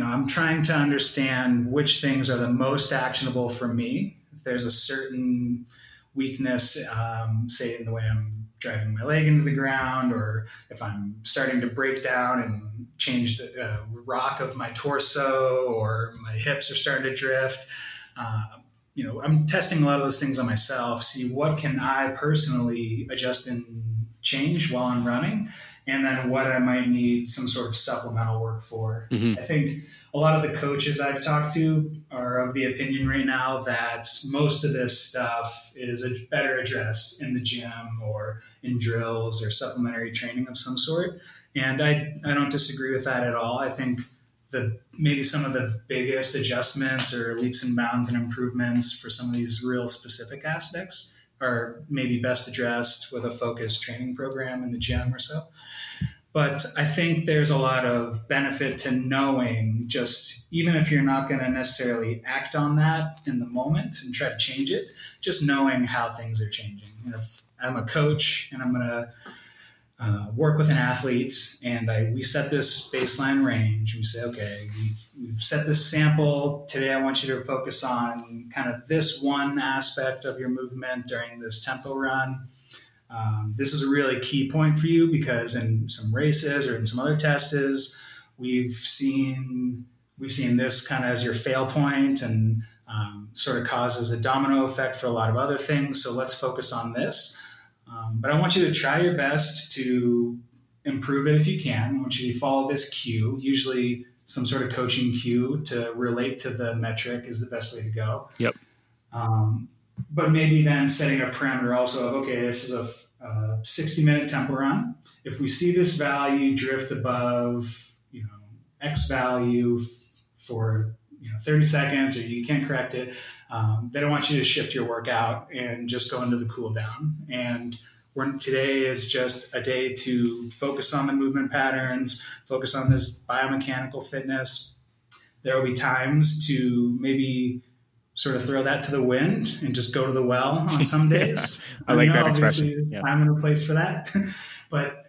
I'm trying to understand which things are the most actionable for me. If there's a certain weakness, say in the way I'm driving my leg into the ground, or if I'm starting to break down and change the rock of my torso, or my hips are starting to drift. I'm testing a lot of those things on myself, see what can I personally adjust and change while I'm running, and then what I might need some sort of supplemental work for. Mm-hmm. I think a lot of the coaches I've talked to are of the opinion right now that most of this stuff is better addressed in the gym or in drills or supplementary training of some sort. And I don't disagree with that at all. I think that maybe some of the biggest adjustments or leaps and bounds and improvements for some of these real specific aspects are maybe best addressed with a focused training program in the gym or so. But I think there's a lot of benefit to knowing, just even if you're not going to necessarily act on that in the moment and try to change it, just knowing how things are changing. And if I'm a coach and I'm going to work with an athlete and we set this baseline range, we say, okay, we've set this sample. Today I want you to focus on kind of this one aspect of your movement during this tempo run. This is a really key point for you because in some races or in some other tests, we've seen this kind of as your fail point and sort of causes a domino effect for a lot of other things. So let's focus on this. But I want you to try your best to improve it if you can. I want you to follow this cue, usually some sort of coaching cue to relate to the metric is the best way to go. Yep. But maybe then setting a parameter also of, okay, this is a 60-minute tempo run. If we see this value drift above, X value for 30 seconds or you can't correct it, they don't want you to shift your workout and just go into the cool down. And today is just a day to focus on the movement patterns, focus on this biomechanical fitness. There will be times to maybe sort of throw that to the wind and just go to the well on some days. I like that expression. Yeah. Time and a place for that. But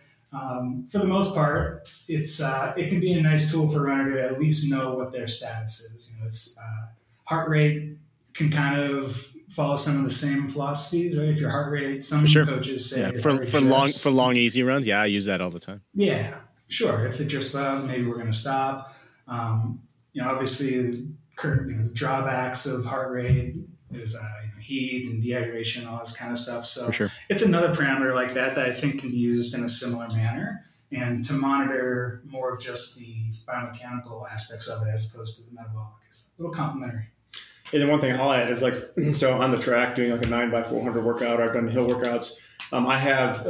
for the most part, it can be a nice tool for a runner to at least know what their status is. Heart rate can kind of follow some of the same philosophies, right? If your heart rate, some for sure. Coaches say for long easy runs. Yeah, I use that all the time. Yeah, sure. If it drifts up, maybe we're going to stop. Obviously, the drawbacks of heart rate is heat and dehydration, all this kind of stuff. So sure. It's another parameter like that I think can be used in a similar manner and to monitor more of just the biomechanical aspects of it as opposed to the metabolic. It's a little complementary. And then one thing I'll add is so on the track doing like a 9x400 workout, I've done hill workouts. I have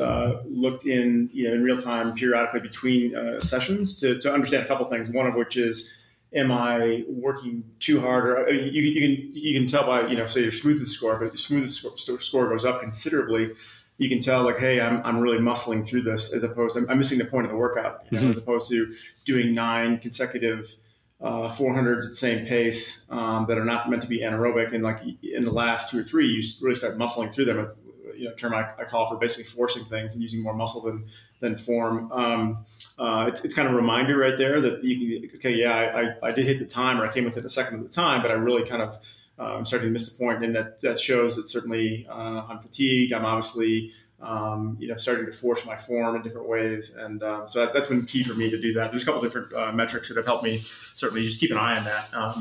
looked in real time periodically between sessions to understand a couple things, one of which is, am I working too hard? Or you can tell by say your smoothness score. But if your smoothness score goes up considerably, you can tell hey, I'm really muscling through this, as opposed to I'm missing the point of the workout. Mm-hmm. As opposed to doing 9 consecutive 400s at the same pace that are not meant to be anaerobic, and in the last 2 or 3, you really start muscling through them. Term I call for basically forcing things and using more muscle than form. It's kind of a reminder right there that I did hit the time, or I came within a second of the time, but I really kind of I'm starting to miss the point, and that shows that certainly I'm fatigued. I'm obviously starting to force my form in different ways, and so that's been key for me to do that. There's a couple different metrics that have helped me certainly just keep an eye on that.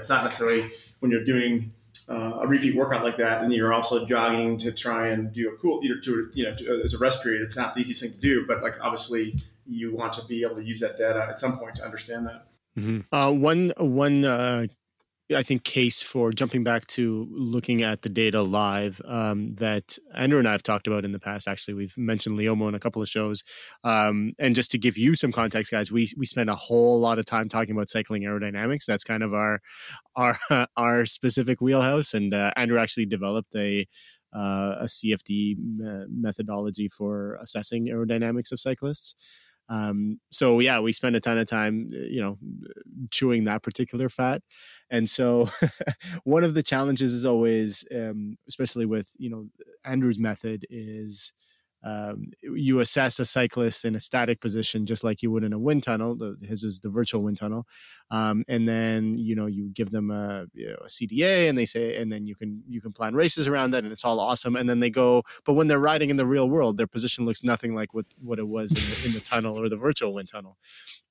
It's not necessarily when you're doing a repeat workout like that, and you're also jogging to try and do a cool, as a rest period. It's not the easiest thing to do, but obviously, you want to be able to use that data at some point to understand that. Mm-hmm. One I think case for jumping back to looking at the data live that Andrew and I have talked about in the past. Actually, we've mentioned Leomo in a couple of shows. And just to give you some context, guys, we spend a whole lot of time talking about cycling aerodynamics. That's kind of our specific wheelhouse. And Andrew actually developed a CFD methodology for assessing aerodynamics of cyclists. So yeah, we spend a ton of time, chewing that particular fat. And so one of the challenges is always, especially with, Andrew's method is, you assess a cyclist in a static position, just like you would in a wind tunnel. His is the virtual wind tunnel. And then, you give them a CDA and they say, and then you can plan races around that, and it's all awesome. And then they go, but when they're riding in the real world, their position looks nothing like what it was in the tunnel or the virtual wind tunnel.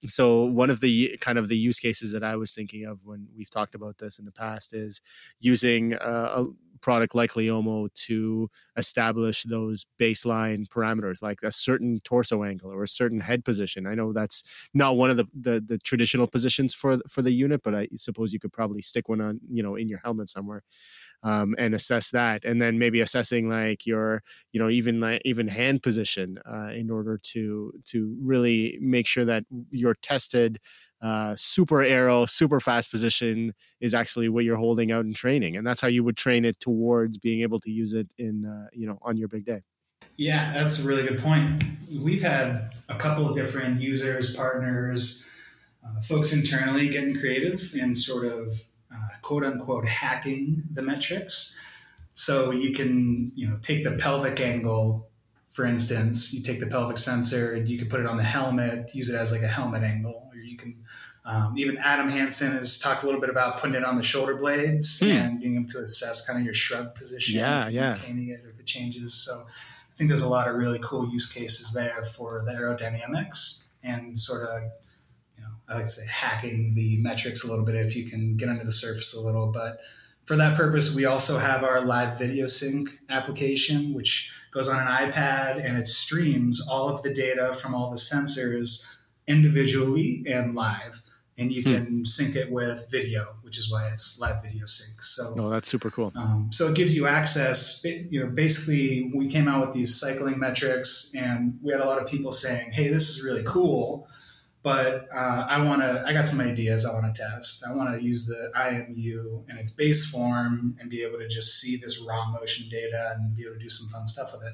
So one of the kind of the use cases that I was thinking of when we've talked about this in the past is using a product like Leomo to establish those baseline parameters, like a certain torso angle or a certain head position. I know that's not one of the traditional positions for the unit, but I suppose you could probably stick one on, in your helmet somewhere, and assess that. And then maybe assessing your, even hand position in order to really make sure that you're tested super aero, super fast position is actually what you're holding out in training. And that's how you would train it towards being able to use it in, on your big day. Yeah, that's a really good point. We've had a couple of different users, partners, folks internally getting creative and sort of quote unquote hacking the metrics. So you can, take the pelvic angle, for instance. You take the pelvic sensor and you can put it on the helmet, use it as a helmet angle. You can even Adam Hansen has talked a little bit about putting it on the shoulder blades and being able to assess kind of your shrug position, maintaining it if it changes. So I think there's a lot of really cool use cases there for the aerodynamics and sort of, you know, I like to say hacking the metrics a little bit if you can get under the surface a little. But for that purpose, we also have our live video sync application, which goes on an iPad and it streams all of the data from all the sensors individually and live. And you can sync it with video, which is why it's live video sync. So, oh, that's super cool. So it gives you access. You know, basically, we came out with these cycling metrics, and we had a lot of people saying, "Hey, this is really cool, but I got some ideas. I want to test. I want to use the IMU in its base form and be able to just see this raw motion data and be able to do some fun stuff with it."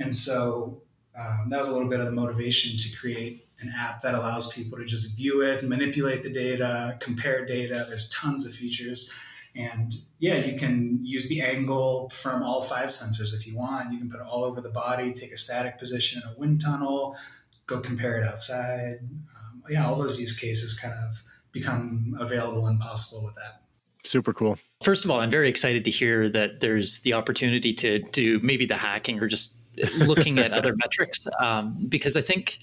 And so that was a little bit of the motivation to create an app that allows people to just view it, manipulate the data, compare data. There's tons of features. And yeah, you can use the angle from all five sensors if you want. You can put it all over the body, take a static position in a wind tunnel, go compare it outside. Yeah, all those use cases kind of become available and possible with that. Super cool. First of all, I'm very excited to hear that there's the opportunity to do maybe the hacking or just looking at other metrics, because I think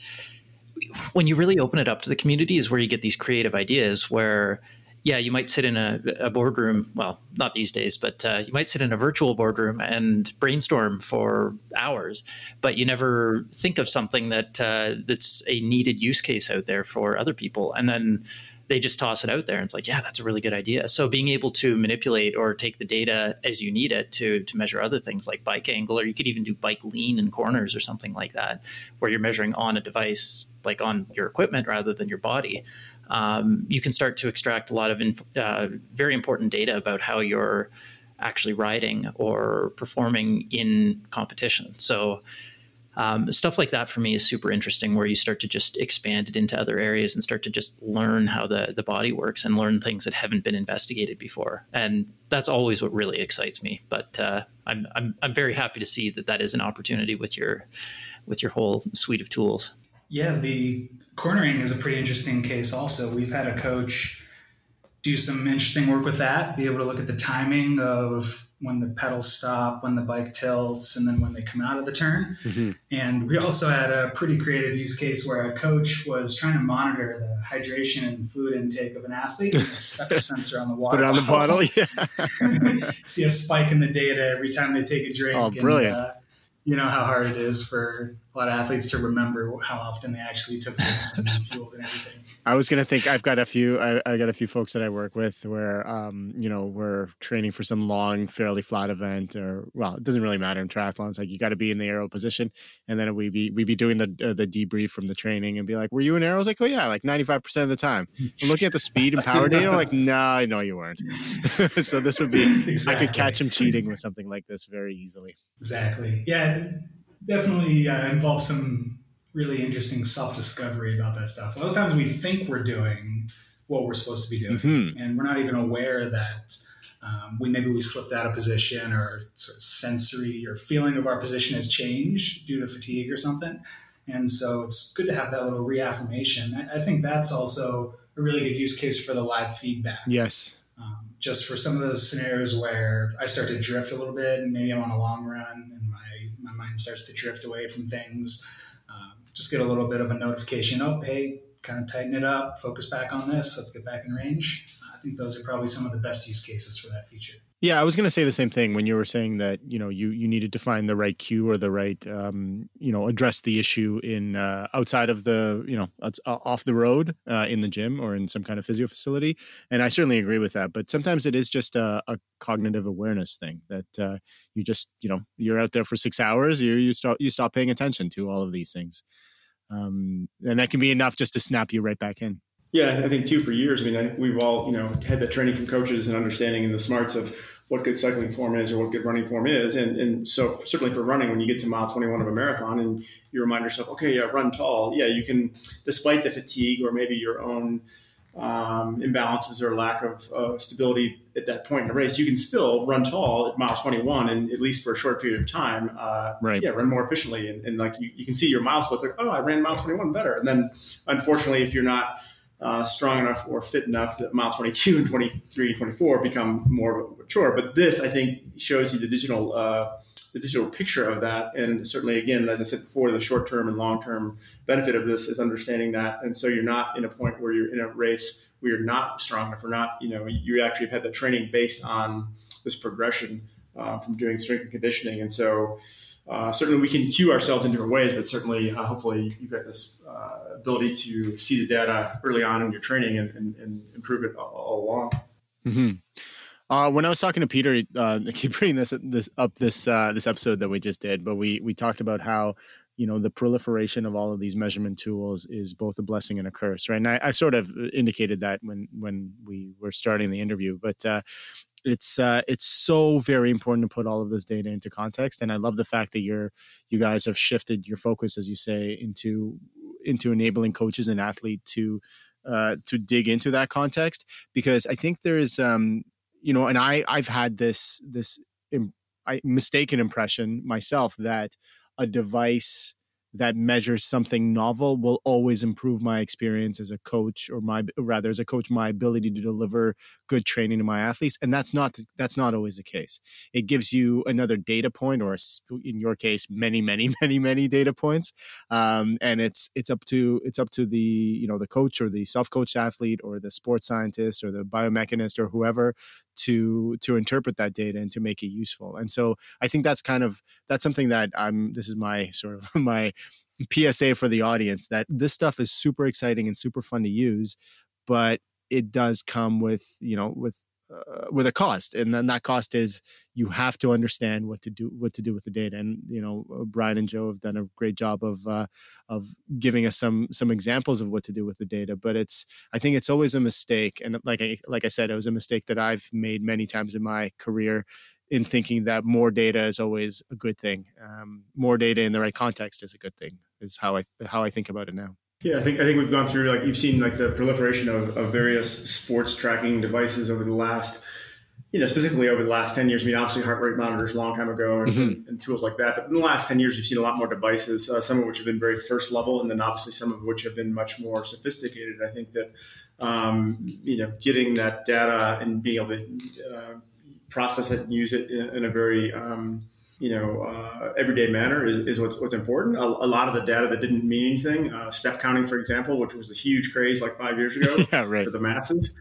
when you really open it up to the community is where you get these creative ideas where, yeah, you might sit in a boardroom. Well, not these days, but you might sit in a virtual boardroom and brainstorm for hours, but you never think of something that that's a needed use case out there for other people. And then they just toss it out there and it's like, yeah, that's a really good idea. So being able to manipulate or take the data as you need it to measure other things like bike angle, or you could even do bike lean in corners or something like that, where you're measuring on a device, like on your equipment rather than your body. You can start to extract a lot of very important data about how you're actually riding or performing in competition. So stuff like that for me is super interesting, where you start to just expand it into other areas and start to just learn how the body works and learn things that haven't been investigated before. And that's always what really excites me. But I'm very happy to see that is an opportunity with your whole suite of tools. Yeah, the cornering is a pretty interesting case also. We've had a coach do some interesting work with that, be able to look at the timing of when the pedals stop, when the bike tilts, and then when they come out of the turn. Mm-hmm. And we also had a pretty creative use case where a coach was trying to monitor the hydration and fluid intake of an athlete and stuck a sensor on the water. Put it on the bottle, yeah. See a spike in the data every time they take a drink. Oh, brilliant. And, you know how hard it is for a lot of athletes to remember how often they actually took drinks and fueled and everything. I was going to think, I got a few folks that I work with where, you know, we're training for some long, fairly flat event, or, well, it doesn't really matter in triathlons. Like, you got to be in the aero position. And then we'd be doing the debrief from the training and be like, were you in aero? I was like, oh yeah, like 95% of the time. I'm looking at the speed and power data. I'm like, no, you weren't. So this would be, exactly. I could catch him cheating with something like this very easily. Exactly. Yeah, definitely involves some really interesting self-discovery about that stuff. A lot of times we think we're doing what we're supposed to be doing, mm-hmm. and we're not even aware that we slipped out of position, or sort of sensory or feeling of our position has changed due to fatigue or something. And so it's good to have that little reaffirmation. I think that's also a really good use case for the live feedback. Yes. Just for some of those scenarios where I start to drift a little bit, and maybe I'm on a long run and my mind starts to drift away from things. Just get a little bit of a notification. Oh, hey, kind of tighten it up, focus back on this. Let's get back in range. I think those are probably some of the best use cases for that feature. Yeah, I was going to say the same thing when you were saying that, you know, you needed to find the right cue or the right, you know, address the issue in outside of the, you know, off the road in the gym or in some kind of physio facility. And I certainly agree with that. But sometimes it is just a cognitive awareness thing that you just, you know, you're out there for 6 hours. You stop paying attention to all of these things. And that can be enough just to snap you right back in. Yeah, I think too, for years, I mean, we've all, you know, had that training from coaches and understanding and the smarts of what good cycling form is or what good running form is. And so certainly for running, when you get to mile 21 of a marathon and you remind yourself, okay, yeah, run tall. Yeah, you can, despite the fatigue or maybe your own imbalances or lack of stability at that point in the race, you can still run tall at mile 21, and at least for a short period of time, right. Yeah, run more efficiently. And like you can see your mile splits, like, oh, I ran mile 21 better. And then unfortunately, if you're not strong enough or fit enough, that mile 22 and 23 and 24 become more mature. But this, I think, shows you the digital the digital picture of that. And certainly, again, as I said before, the short-term and long-term benefit of this is understanding that. And so you're not in a point where you're in a race where you're not strong enough or not, you know, you actually have had the training based on this progression from doing strength and conditioning. And so certainly we can cue ourselves in different ways, but certainly hopefully you've got this ability to see the data early on in your training and improve it all along. Mm-hmm. When I was talking to Peter, I keep bringing this up this episode that we just did, but we talked about how, you know, the proliferation of all of these measurement tools is both a blessing and a curse, right? And I sort of indicated that when we were starting the interview, but it's so very important to put all of this data into context. And I love the fact that you guys have shifted your focus, as you say, into enabling coaches and athletes to dig into that context, because I think there is, you know, and I've had this mistaken impression myself that a device that measures something novel will always improve my experience as a coach, my ability to deliver good training to my athletes. And that's not always the case. It gives you another data point, or in your case, many, many, many, many data points. And it's up to the, you know, the coach or the self-coached athlete or the sports scientist or the biomechanist or whoever to interpret that data and to make it useful. And so I think that's something that this is my sort of my PSA for the audience, that this stuff is super exciting and super fun to use, but it does come with a cost. And then that cost is you have to understand what to do with the data. And, you know, Brian and Joe have done a great job of giving us some examples of what to do with the data, but I think it's always a mistake. And like I said, it was a mistake that I've made many times in my career in thinking that more data is always a good thing. More data in the right context is a good thing, is how I think about it now. Yeah, I think we've gone through, like, you've seen, like, the proliferation of various sports tracking devices over the last, you know, specifically over the last 10 years. I mean, obviously heart rate monitors a long time ago and tools like that. But in the last 10 years, you've seen a lot more devices, some of which have been very first level, and then obviously some of which have been much more sophisticated. I think that, you know, getting that data and being able to process it and use it in a very everyday manner is what's important. A lot of the data that didn't mean anything, step counting, for example, which was a huge craze like 5 years ago for the masses,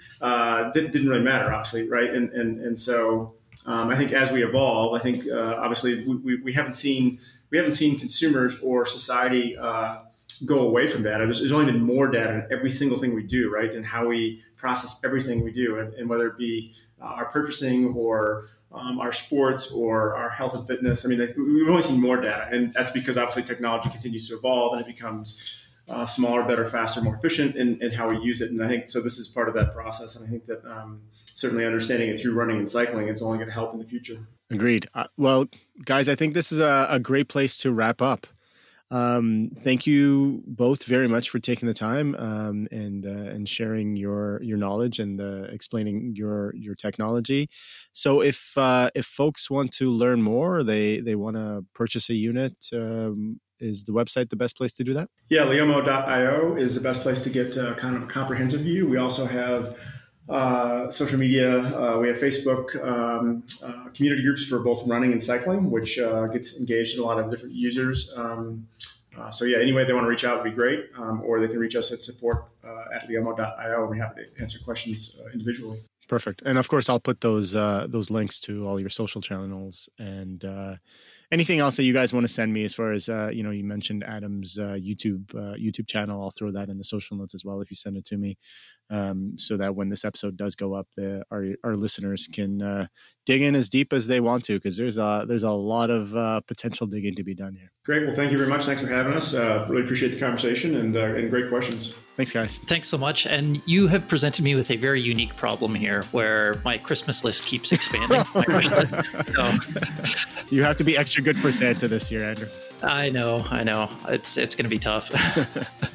didn't really matter, obviously, right? And so I think as we evolve, I think obviously we haven't seen consumers or society go away from data. There's only been more data in every single thing we do, right? And how we process everything we do, and whether it be our purchasing or our sports or our health and fitness. I mean, we've only seen more data, and that's because obviously technology continues to evolve and it becomes smaller, better, faster, more efficient in how we use it. And I think, so this is part of that process. And I think that certainly understanding it through running and cycling, it's only going to help in the future. Agreed. Well, guys, I think this is a great place to wrap up. Thank you both very much for taking the time and sharing your knowledge and explaining your technology. So if folks want to learn more, they want to purchase a unit, is the website the best place to do that? Yeah, leomo.io is the best place to get kind of a comprehensive view. We also have social media. We have Facebook community groups for both running and cycling, which gets engaged in a lot of different users. So yeah, any way they want to reach out would be great, or they can reach us at support@leomo.io, and we're happy to answer questions individually. Perfect. And of course, I'll put those links to all your social channels and anything else that you guys want to send me as far as, you know, you mentioned Adam's YouTube channel. I'll throw that in the social notes as well if you send it to me, so that when this episode does go up, our listeners can dig in as deep as they want to, because there's a lot of potential digging to be done here. Great. Well, thank you very much. Thanks for having us. Really appreciate the conversation and great questions. Thanks, guys. Thanks so much. And you have presented me with a very unique problem here, where my Christmas list keeps expanding. My wish list. So you have to be extra good for Santa this year, Andrew. I know. It's going to be tough.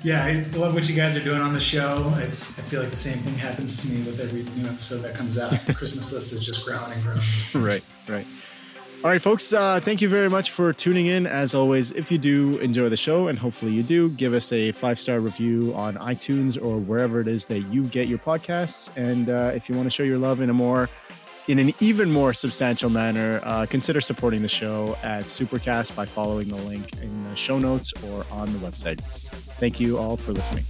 Yeah, I love what you guys are doing on the show. I feel like the same thing happens to me with every new episode that comes out. The Christmas list is just growing and growing. Right. All right, folks, thank you very much for tuning in. As always, if you do enjoy the show, and hopefully you do, give us a 5-star review on iTunes or wherever it is that you get your podcasts. And if you want to show your love in a more in an even more substantial manner, consider supporting the show at Supercast by following the link in the show notes or on the website. Thank you all for listening.